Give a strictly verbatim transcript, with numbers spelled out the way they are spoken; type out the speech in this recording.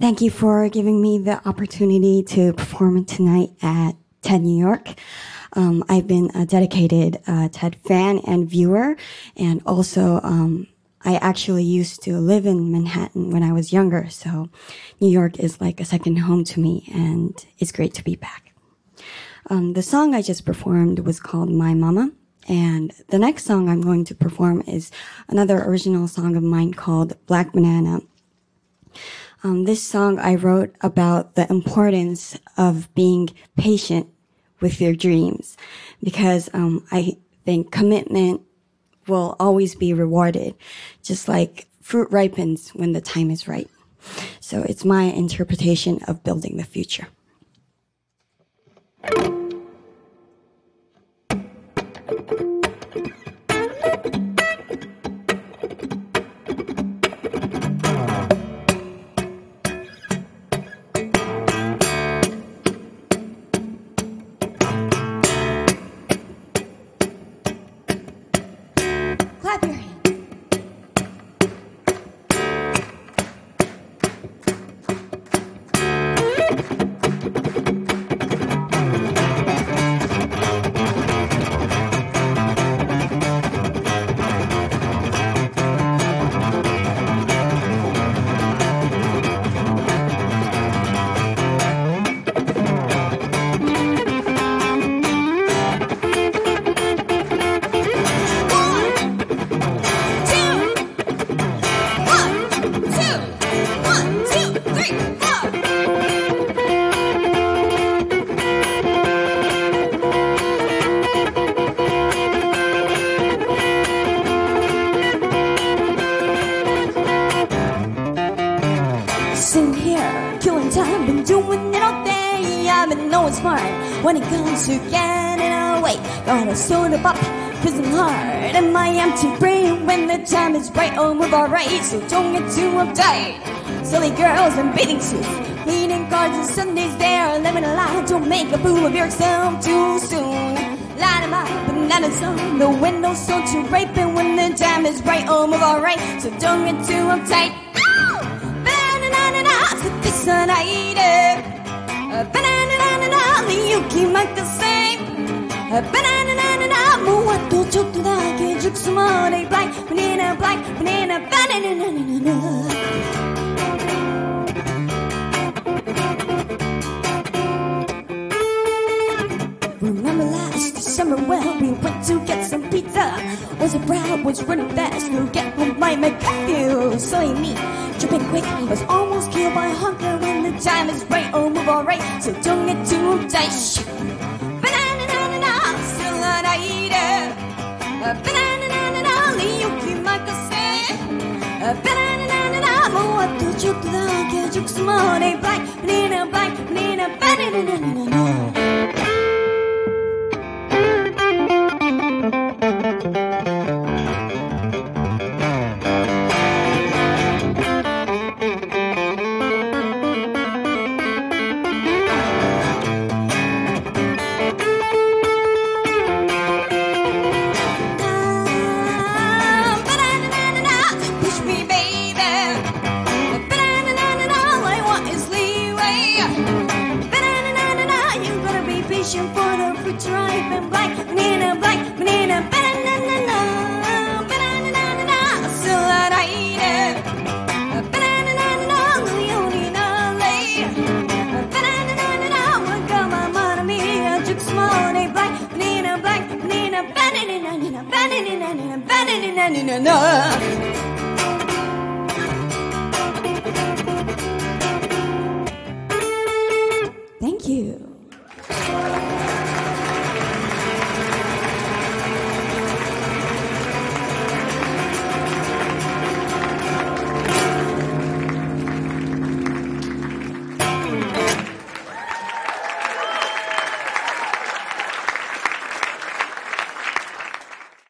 Thank you for giving me the opportunity to perform tonight at TED New York. Um, I've been a dedicated uh, TED fan and viewer, and also um, I actually used to live in Manhattan when I was younger, so New York is like a second home to me, and it's great to be back. Um, the song I just performed was called My Mama, and the next song I'm going to perform is another original song of mine called Black Banana. Um, this song I wrote about the importance of being patient with your dreams, because um, I think commitment will always be rewarded, just like fruit ripens when the time is right. So it's my interpretation of building the future. and smart. When it comes to getting away, gotta suit up, cause I'm hard. And my empty brain, when the time is right, I'll move alright. So don't get too uptight. Silly girls in bathing suits, eating cards on Sundays, they're living a lie. Don't make a fool of yourself too soon. Light 'em up, but not in sun. The window's so too ripe, and when the time is right, I'll move alright. So don't get too uptight. Oh! Banana, so this and I eat it. Banana, you keep like the same. Banana, move what do you do? I can't look so much like black. Banana, black, banana, banana. Remember last December when we went to get some pizza? Was a crowd was running fast, we'll get home by McAfee. So he me, dripping quick, was almost killed by hunger. When the time is right, I'll move alright. So don't get too uptight. Banana, banana, still not I eat it. Banana, banana, you keep my consent. Banana, banana, but what do you do? I can't joke some money. Black, banana, black, banana, banana, banana. No.